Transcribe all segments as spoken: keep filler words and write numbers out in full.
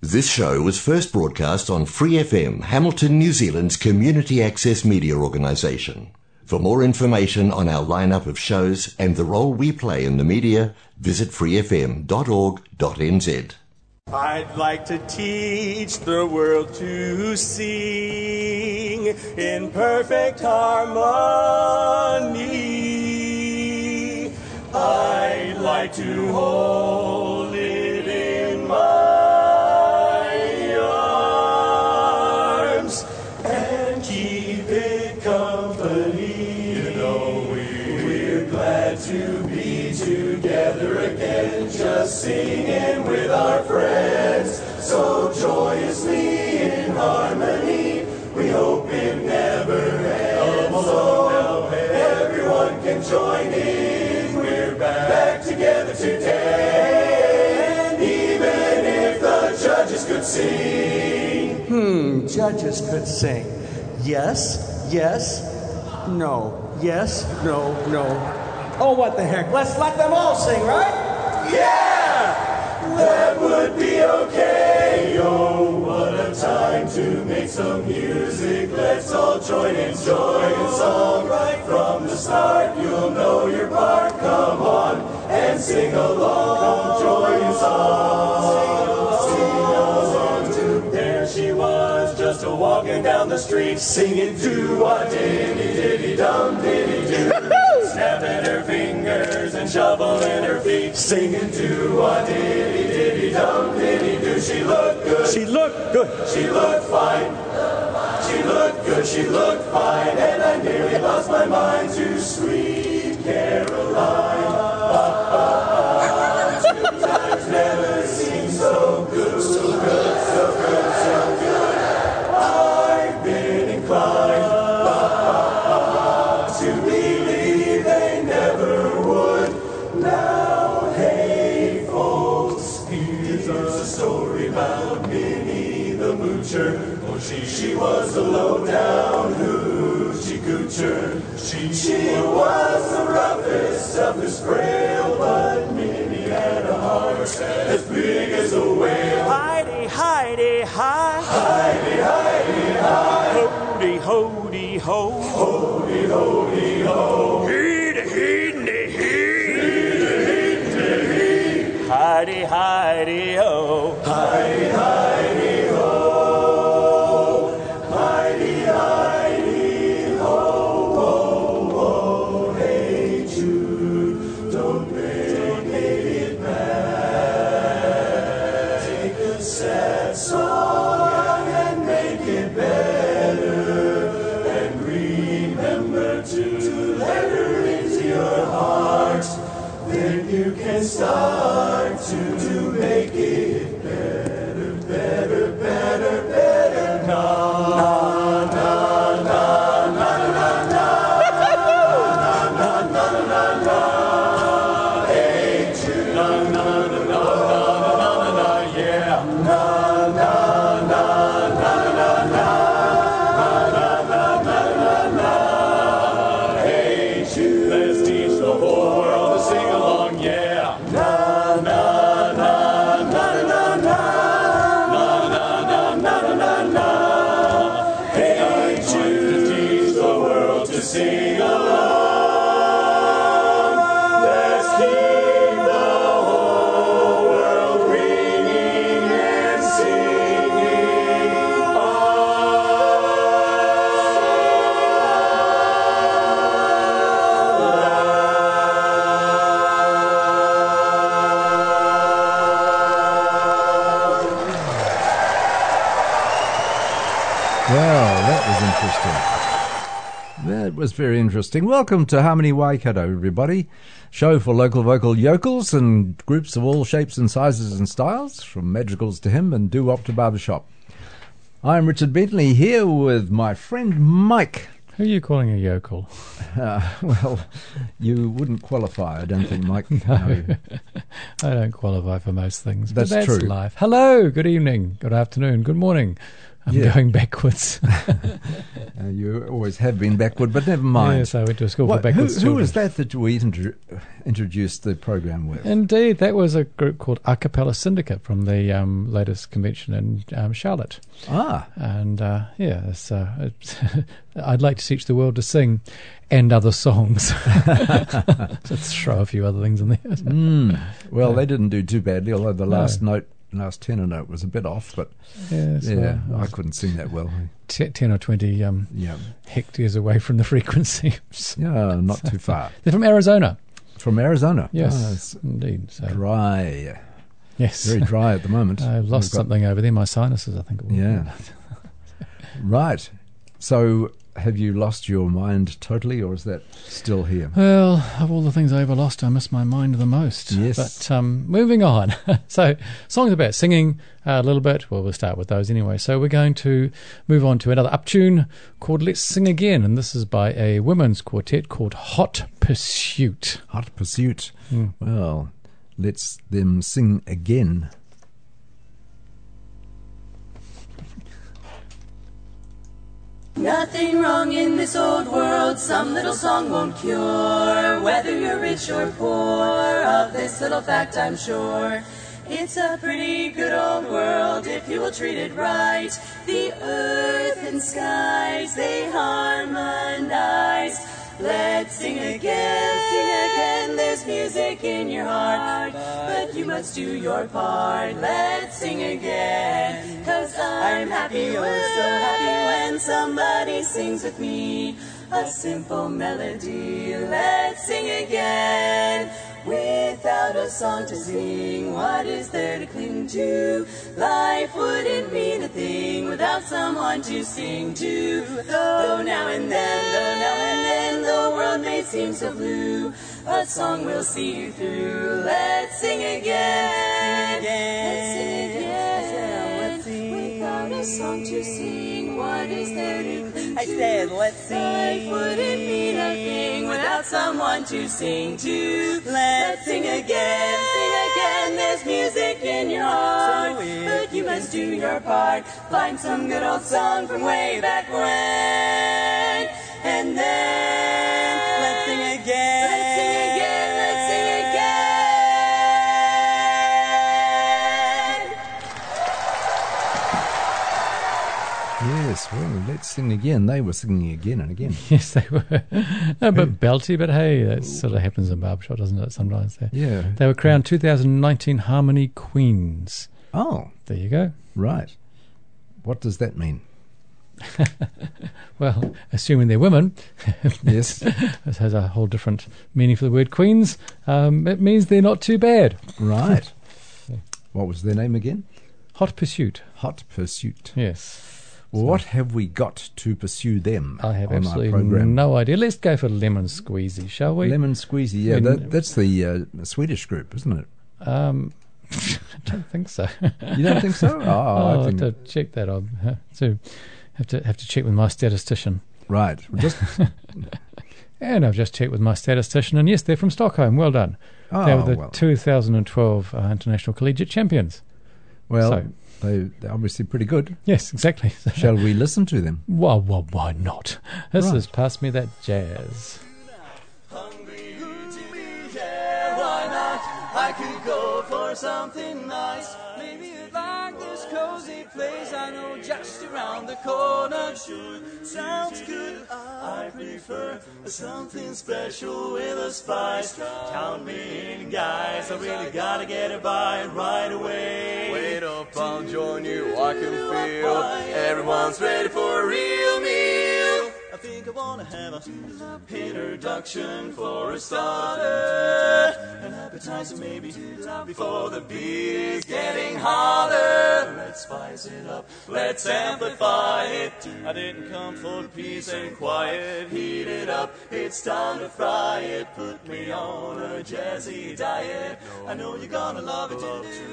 This show was first broadcast on Free F M, Hamilton, New Zealand's community access media organisation. For more information on our lineup of shows and the role we play in the media, visit free f m dot org dot n z. I'd like to teach the world to sing in perfect harmony. I'd like to hold it in my arms and keep it company. You know, we, we're glad to be together again, just singing with our friends. So joyously in harmony, we hope it never ends. So everyone can join in. We're back together today. And even if the judges could sing. Hmm, judges could sing. Yes, yes, no, yes, no, no. Oh, what the heck? Let's let them all sing, right? Yeah! That would be okay. Oh, what a time to make some music. Let's all join in joy and song. Right from the start, you'll know your part. Come on and sing along. Joy and song. Sing along, sing along. There she was, just a walking down the street, singing doo wah diddy diddy dum diddy doo. Snapping her fingers and shoveling her feet, singing doo wah diddy diddy dum diddy doo. She looked. She looked good. She looked fine. She looked good. She looked fine. And I nearly lost my mind to sweet Caroline. Ah, ah, ah. Two times never seemed so good. So good, so good, so good. I've been inclined ah, ah, ah, to believe they never would. Now, hey, folks, here's a story about oh, she, she was a low-down hoochie-coocher. She, she was the roughest of this frail, but Minnie had a heart as big as a whale. Hidey, hidey, high. Hidey, hidey, high. Hody, hody, ho. Hody, hody, ho. Heedy, heedy, heedy, heedy. Hidey, hidey, ho. Hidey, hidey. Start to, to make it better, better, better, better. Na, na, na, na, na, na, na, na, na, na, na, na. Hey, Jude, na, na, na, na, na, na, na, yeah. Na, na, na, na, na, na, na, na, na, na. Hey, Jude, let's teach the whole world to sing along, yeah. That was very interesting. Welcome to Harmony Waikato, everybody. Show for local vocal yokels and groups of all shapes and sizes and styles, from madrigals to hymn and doo-wop to barbershop. I'm Richard Bentley, here with my friend Mike. Who are you calling a yokel? Uh, well, you wouldn't qualify, I don't think, Mike. No. I don't qualify for most things. That's, but that's true. Life. Hello, good evening, good afternoon, good morning. I'm yeah. going backwards. uh, you always have been backward, but never mind. Yes, I went to a school what, for backwards who, who children. Who was that that we intro- introduced the program with? Indeed, that was a group called A Cappella Syndicate from the um, latest convention in um, Charlotte. Ah. And, uh, yeah, it's, uh, it's I'd like to teach the world to sing and other songs. Let's throw a few other things in there. Mm. Well, yeah. They didn't do too badly, although the last no. note... last tenor note was a bit off, but yeah, so yeah I couldn't sing that well. T- ten or twenty um, yeah. hectares away from the frequency. So yeah, not so too far. They're from Arizona. From Arizona? Yes, oh, indeed. So. Dry. Yes. Very dry at the moment. I lost something over there, my sinuses, I think it was. Yeah. Right. So have you lost your mind totally, or is that still here? Well, of all the things I ever lost, I miss my mind the most. Yes. But um, moving on. So songs about singing uh, a little bit. Well, we'll start with those anyway. So we're going to move on to another uptune called Let's Sing Again, and this is by a women's quartet called Hot Pursuit. Hot Pursuit. Mm. Well, let's them sing again. Nothing wrong in this old world, some little song won't cure. Whether you're rich or poor, of this little fact I'm sure. It's a pretty good old world if you will treat it right. The earth and skies, they harmonize. Let's sing again, sing again, there's music in your heart. But you must do your part, let's sing again. Cause I'm happy, oh so happy when somebody sings with me. A simple melody, let's sing again. Without a song to sing, what is there to cling to? Life wouldn't mean a thing without someone to sing to. Though now and then, though now and then, the world may seem so blue, a song will see you through. Let's sing again, let's sing again. Let's sing again. Without a song to sing, what is there to cling to? I said, let's sing. Life wouldn't mean a thing without someone to sing to. Let's sing again, sing again, there's music in your heart. But you must do your part, find some good old song from way back when. And then, let's sing again, let's sing again, let's sing again. Yes, well, let's sing again. They were singing again and again. Yes, they were. A bit belty, but hey, that sort of happens in barbershop, doesn't it, sometimes? They, yeah. They were crowned two thousand nineteen Harmony Queens. Oh. There you go. Right. What does that mean? Well, assuming they're women, yes, this has a whole different meaning for the word queens. Um, it means they're not too bad. Right. What was their name again? Hot Pursuit. Hot Pursuit. Yes. Well, so what have we got to pursue them? I have on absolutely our program? No idea. Let's go for Lemon Squeezy, shall we? Lemon Squeezy, yeah. That, that's the uh, Swedish group, isn't it? Um... I don't think so. You don't think so? Oh, oh I think... I'll have to check that on. Huh? So, have to have to check with my statistician. Right. Just... and I've just checked with my statistician, and yes, they're from Stockholm. Well done. Oh, they were the well. two thousand twelve uh, International Collegiate Champions. Well, so. they, they're obviously pretty good. Yes, exactly. Shall we listen to them? Well, well, why not? This right. is Pass Me That Jazz. I could go for something nice. Maybe you'd like this cozy place I know just around the corner. Sure, sounds good. I prefer something special with a spice. Count me in, guys. I really gotta get it by right away. Wait up, I'll join you. I can feel everyone's ready for a real meal. I think I wanna have a introduction for a starter. An appetizer maybe before the beat is getting hotter. Let's spice it up, let's amplify it. I didn't come for peace and quiet. Heat it up, it's time to fry it. Put me on a jazzy diet. I know you're gonna love it.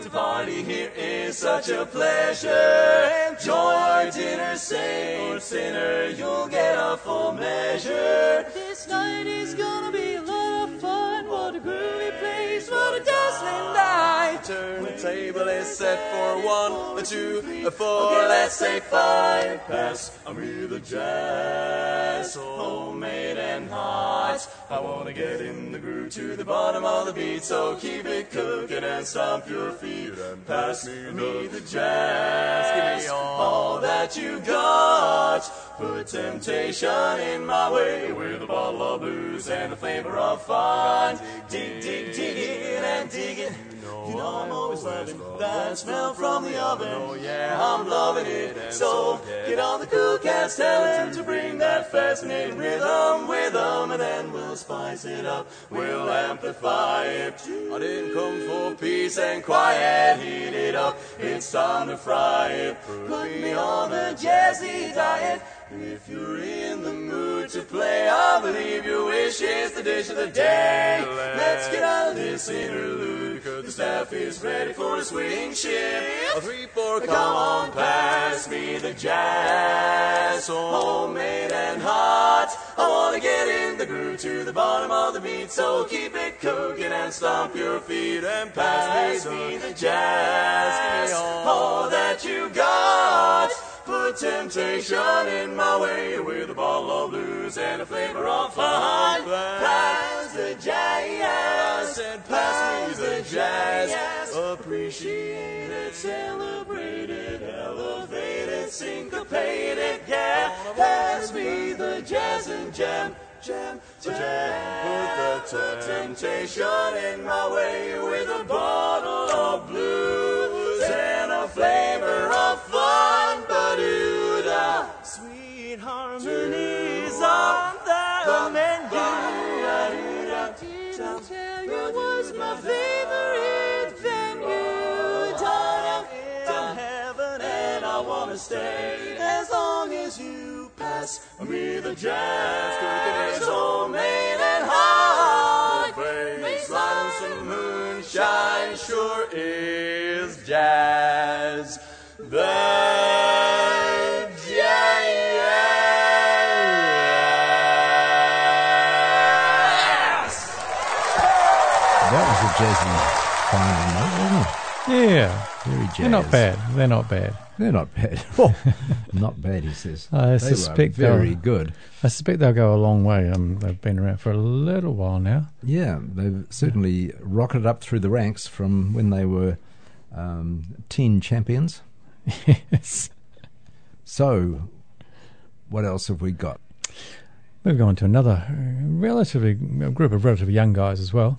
To party here is such a pleasure. Enjoy dinner, saint or sinner, you'll get a full measure. This night is gonna be a lot of fun. What What a groovy place, what a dazzling night. Turn the table is set for one, a two, a four, okay, let's say five. Pass me the jazz, homemade and hot. I wanna get in the groove to the bottom of the beat, so keep it cooking and stomp your feet. And pass me the, the jazz, give me all that you got. Put temptation in my way with a bottle of booze and a flavor of fun. Dig, dig, dig it and dig it. You know I'm always loving that smell from the oven. Oh yeah, I'm loving it. So get on the cool cats, tell them to bring that fascinating rhythm with them, and then we'll spice it up, we'll amplify it. I didn't come for peace and quiet. Heat it up, it's time to fry it. Put me on a jazzy diet. If you're in the mood to play, I believe your wish is the dish of the day. Let's get out of this interlude, because the staff is ready for the swing shift. A three, four, come on, pass me the jazz, homemade and hot. I wanna get in the groove to the bottom of the beat, so keep it cooking and stomp your feet. And pass me the jazz, all that you got. Put temptation in my way with a bottle of blues and a flavor of fun. Pass the jazz, and pass me the jazz. Appreciate it, celebrate it, elevate it, syncopate it, yeah. Pass me the jazz and jam, jam, jam. Put the temptation in my way with a bottle of blues and a flavor of fun. Sweet harmonies on the menu. Didn't tell you was my favorite venue. Down in heaven, and I wanna stay as long as you pass me the jazz. It's homemade and hot. Bass, lights, and moonshine sure is jazz. The That was a jazzy final. Yeah. Very jazz. They're not bad. They're not bad. They're not bad. Oh, not bad, he says. I they suspect were very good. I suspect they'll go a long way. Um, they've been around for a little while now. Yeah, they've certainly rocketed up through the ranks from when they were um, teen champions. Yes. So, what else have we got? We've gone to another relatively a group of relatively young guys as well.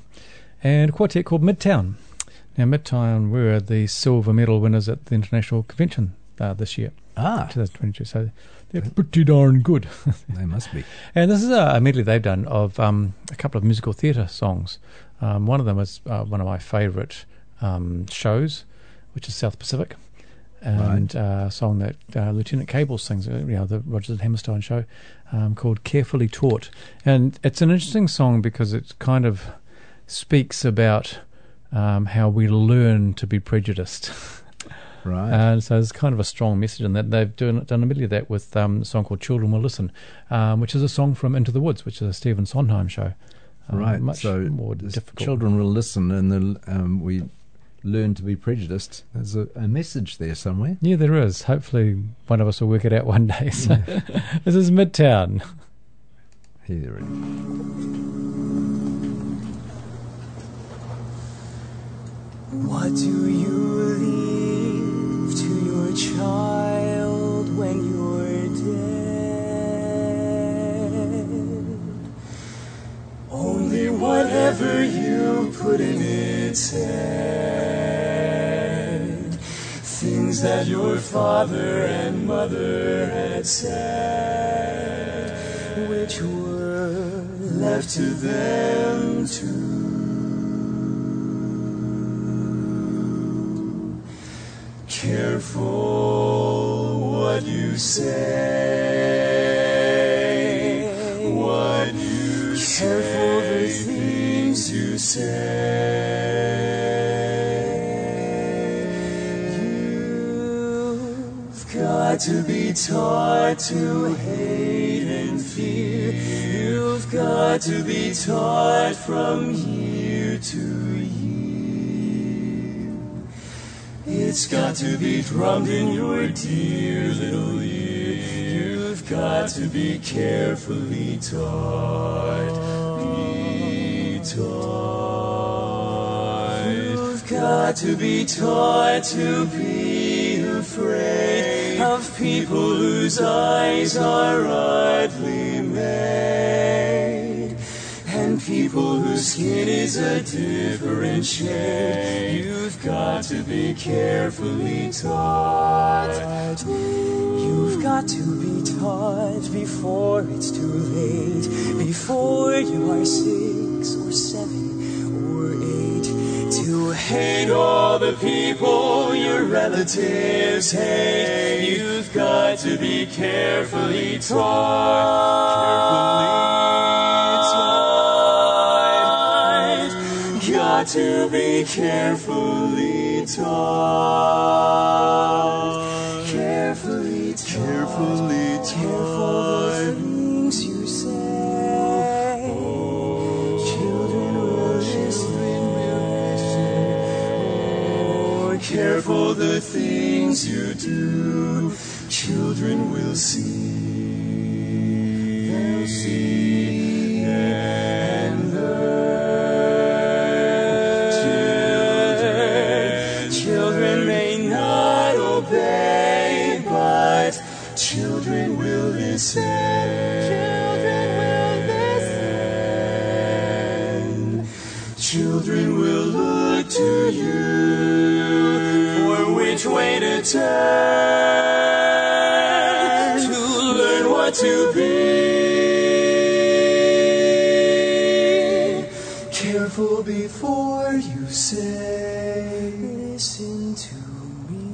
And a quartet called Midtown. Now, Midtown were the silver medal winners at the International Convention uh, this year, ah. twenty twenty-two. So they're pretty darn good. They must be. And this is a medley they've done of um, a couple of musical theatre songs. Um, one of them is uh, one of my favourite um, shows, which is South Pacific, and right. uh, a song that uh, Lieutenant Cable sings, you know, the Roger Hammerstein show, um, called Carefully Taught. And it's an interesting song because it's kind of speaks about um, how we learn to be prejudiced. Right. And uh, so there's kind of a strong message in that. They've done, done a medley of that with um, a song called Children Will Listen, um, which is a song from Into the Woods, which is a Stephen Sondheim show. Um, right. Much so more difficult. Children Will Listen, and the, um, we learn to be prejudiced. There's a, a message there somewhere. Yeah, there is. Hopefully one of us will work it out one day. So yeah. This is Midtown. Here it is. What do you leave to your child when you're dead? Only whatever you put in its head. Things that your father and mother had said, which were left to them to careful what you say, what you say, careful the things you say. You've got to be taught to hate and fear. You've got to be taught from year to year. It's got to be drummed in your dear little ear. You've got to be carefully taught, be taught. You've got to be taught to be afraid of people whose eyes are oddly made, and people whose skin is a different shade. You've got to be carefully taught. You've got to be taught before it's too late, before you are six or seven or eight, to hate all the people your relatives hate. You've got to be carefully taught, carefully taught, got to be carefully taught, carefully taught, carefully taught, careful of the things you say, children will listen, careful the things you do. Children will see, they'll see and learn. Children, children may not obey, but children will listen. Children will listen. Children will look to you for which way to turn. To be careful before you say, listen to me.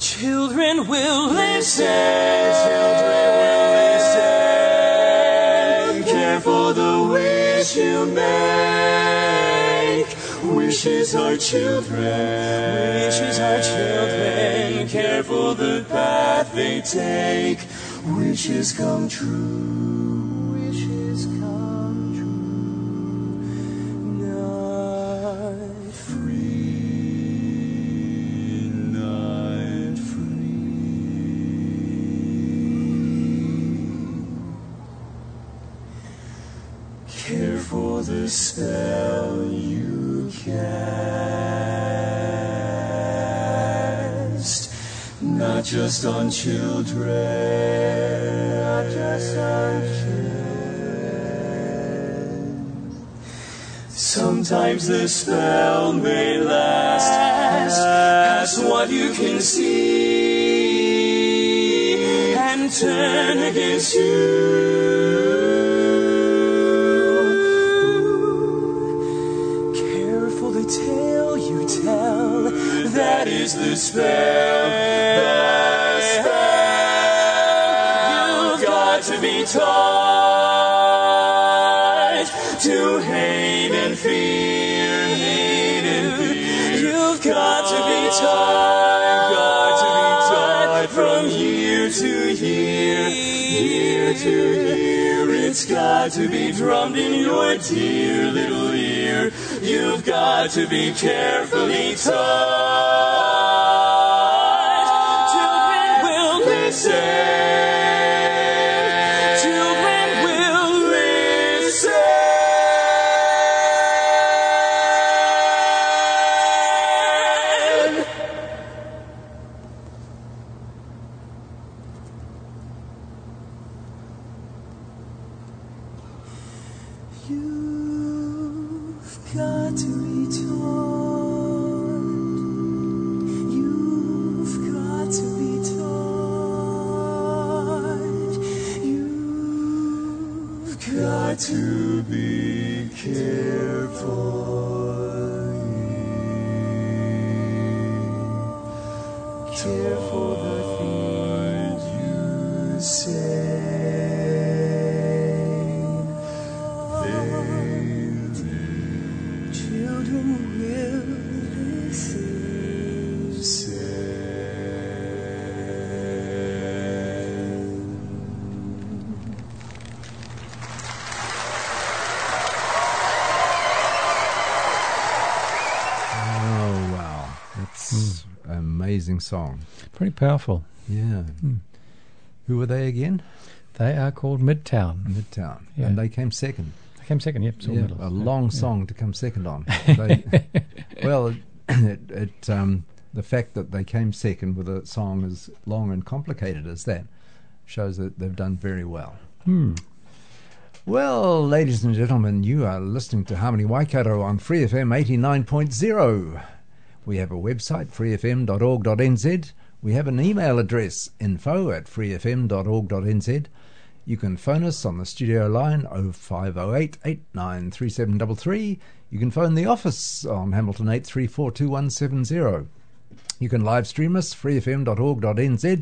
Children will listen, children will listen. Careful the wish you make. Wishes are children, wishes are children. Careful the path they take, wishes come true, wishes come true, not free, not free. Careful the spell you cast, not just on children, not just on children. Sometimes the spell may last. Ask what you can see and turn against you. Careful the tale you tell, that is the spell. To be taught to hate and fear, hate and fear. You've got to be taught, got to be taught from year to year, year to year. It's got to be drummed in your dear little ear. You've got to be carefully taught. Children will listen. Children will listen. amazing song. Pretty powerful. Yeah. Mm. Who were they again? They are called Midtown. Midtown. Yeah. And they came second. They came second, yep. It's all yeah, middle. A long yeah. song to come second on. They, well, it, it, it um, the fact that they came second with a song as long and complicated as that shows that they've done very well. Hmm. Well, ladies and gentlemen, you are listening to Harmony Waikato on Free F M eighty-nine point zero. We have a website, free f m dot org dot n z. We have an email address, info at free f m dot org dot n z. You can phone us on the studio line oh five oh eight, eight nine three seven three three. You can phone the office on Hamilton eight three four, two one seven zero. You can live stream us, free f m dot org dot n z,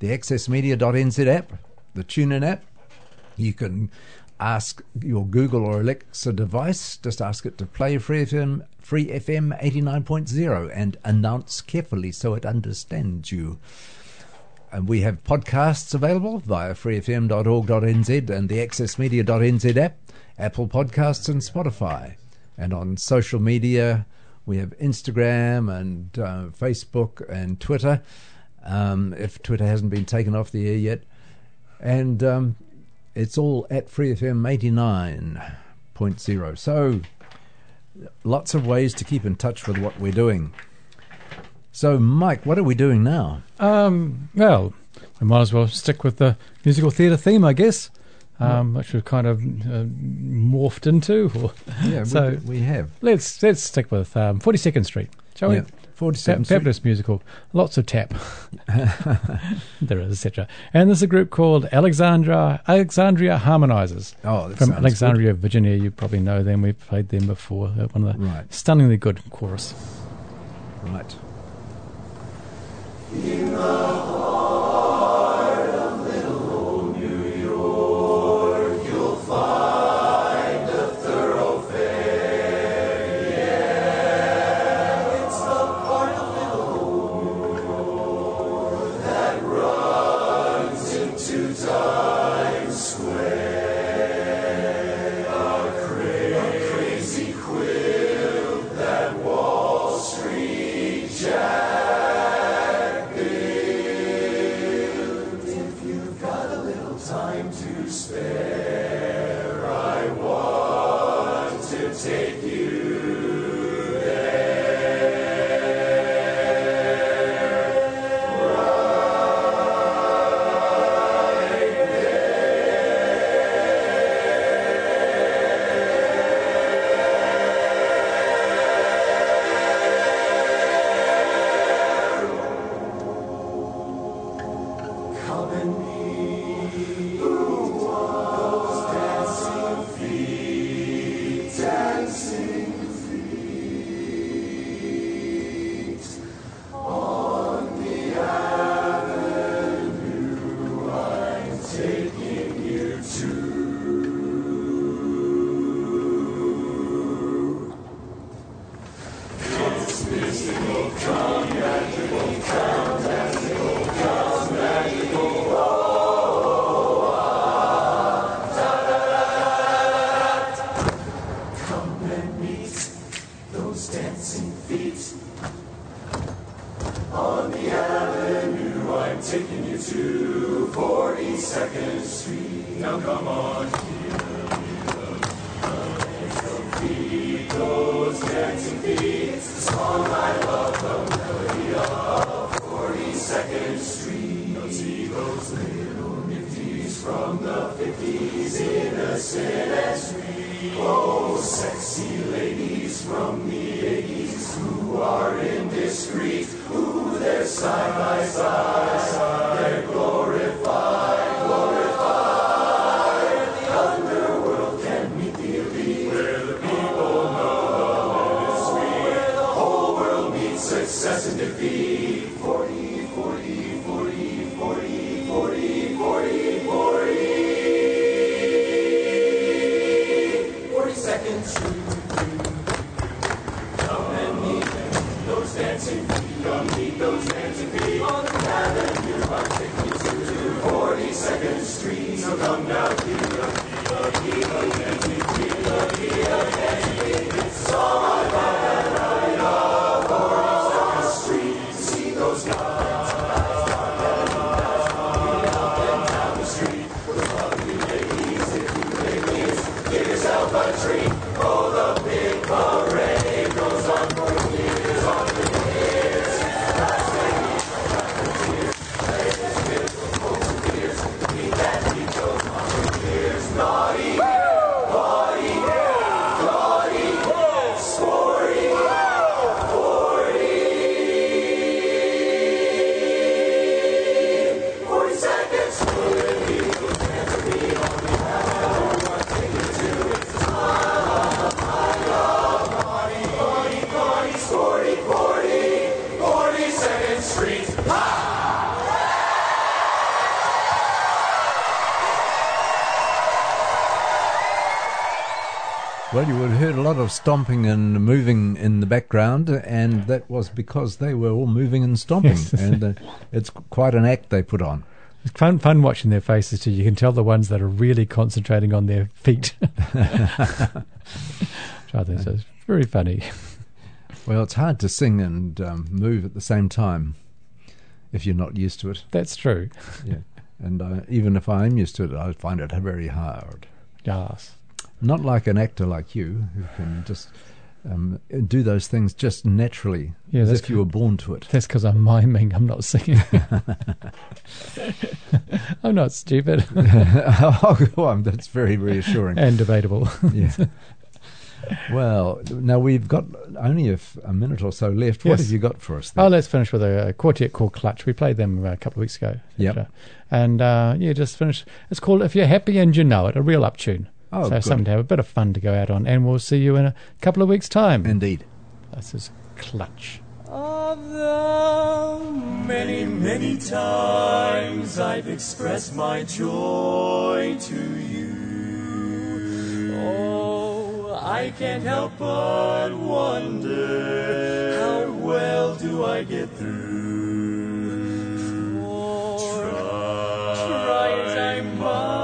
the access media dot n z app, the TuneIn app. You can ask your Google or Alexa device, just ask it to play Free F M, Free F M eighty-nine point zero and announce carefully so it understands you. And we have podcasts available via free f m dot org dot n z and the access media dot n z app, Apple Podcasts and Spotify. And on social media, we have Instagram and uh, Facebook and Twitter, um, if Twitter hasn't been taken off the air yet. And... Um, It's all at Free F M eighty-nine point zero. So, lots of ways to keep in touch with what we're doing. So, Mike, what are we doing now? Um, well, we might as well stick with the musical theatre theme, I guess, um, yeah. which we've kind of uh, morphed into. Or yeah, so we, we have. Let's let's stick with um, forty-second Street, shall yeah. we? forty-second Street. Fabulous musical. Lots of tap. There is, et cetera. And there's a group called Alexandra, Alexandria Harmonizers. Oh, from Alexandria, good. Virginia. You probably know them. We've played them before. One of the right. stunningly good chorus. Right. In the heart of little New York, you'll find Well, you would have heard a lot of stomping and moving in the background, and that was because they were all moving and stomping. Yes. And uh, it's quite an act they put on. It's fun, fun watching their faces too. You can tell the ones that are really concentrating on their feet. I think so. It's very funny. Well, it's hard to sing and um, move at the same time if you're not used to it. That's true. Yeah, and uh, even if I am used to it, I find it very hard. Yes. Not like an actor like you who can just um, do those things just naturally, yeah, as if you were born to it. That's because I'm miming, I'm not singing. I'm not stupid. Oh, that's very reassuring. And debatable. Yeah. Well, now we've got only a, f- a minute or so left. What yes. have you got for us then? Oh, let's finish with a, a quartet called Clutch. We played them a couple of weeks ago. Yeah. And uh, yeah, just finish. It's called If You're Happy and You Know It, a real up tune. Oh, so good. Something to have a bit of fun to go out on. And we'll see you in a couple of weeks' time. Indeed. This is Clutch. Of the many, many times I've expressed my joy to you, oh, I can't help but wonder, how well do I get through? Oh, try as I might,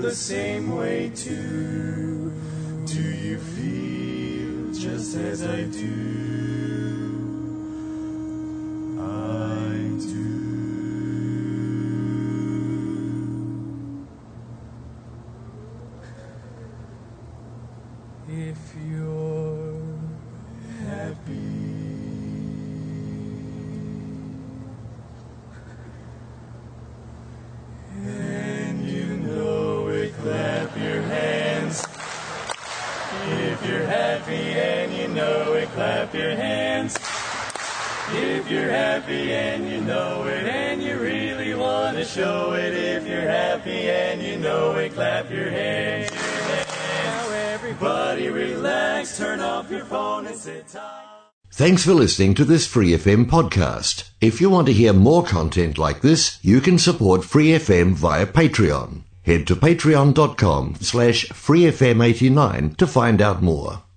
the same way too. Do you feel just as I do? I do. If you're happy and you know, clap your hands. If you're happy and you know it, clap your hands. If you're happy and you know it, and you really want to show it, if you're happy and you know it, clap your hands. Your hands. Now everybody relax, turn off your phone and sit tight. Thanks for listening to this Free F M podcast. If you want to hear more content like this, you can support Free F M via Patreon. Head to patreon dot com slash free f m eight nine to find out more.